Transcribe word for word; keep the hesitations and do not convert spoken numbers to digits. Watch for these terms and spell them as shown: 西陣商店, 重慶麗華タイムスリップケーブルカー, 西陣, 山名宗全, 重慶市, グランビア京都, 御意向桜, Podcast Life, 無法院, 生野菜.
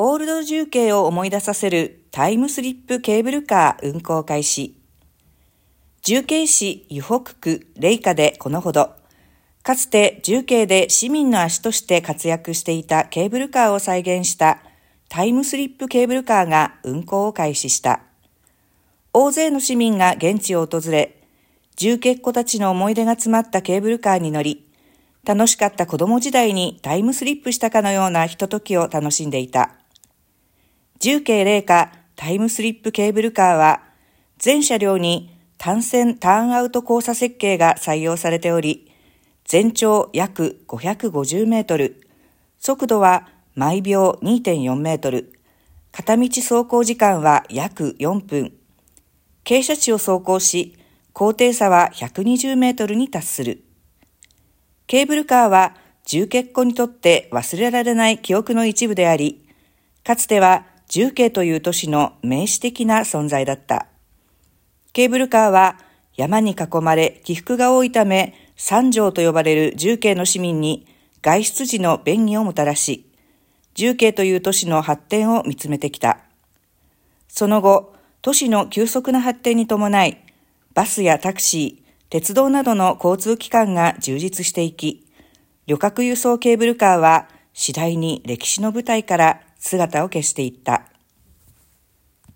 オールド重慶を思い出させるタイムスリップケーブルカー運行開始。重慶市湯北区麗華でこのほど、かつて重慶で市民の足として活躍していたケーブルカーを再現したタイムスリップケーブルカーが運行を開始した。大勢の市民が現地を訪れ、重慶っ子たちの思い出が詰まったケーブルカーに乗り、楽しかった子供時代にタイムスリップしたかのようなひとときを楽しんでいた。重慶麗華タイムスリップケーブルカーは、全車両に単線ターンアウト交差設計が採用されており、全長約ごひゃくごじゅうメートル、速度は毎秒 にてんよんメートル、片道走行時間は約よんぷん、傾斜地を走行し、高低差はひゃくにじゅうメートルに達する。ケーブルカーは重慶っ子にとって忘れられない記憶の一部であり、かつては重慶という都市の名詞的な存在だった。ケーブルカーは山に囲まれ起伏が多いため山上と呼ばれる重慶の市民に外出時の便宜をもたらし、重慶という都市の発展を見つめてきた。その後、都市の急速な発展に伴い、バスやタクシー、鉄道などの交通機関が充実していき、旅客輸送ケーブルカーは次第に歴史の舞台から姿を消していった。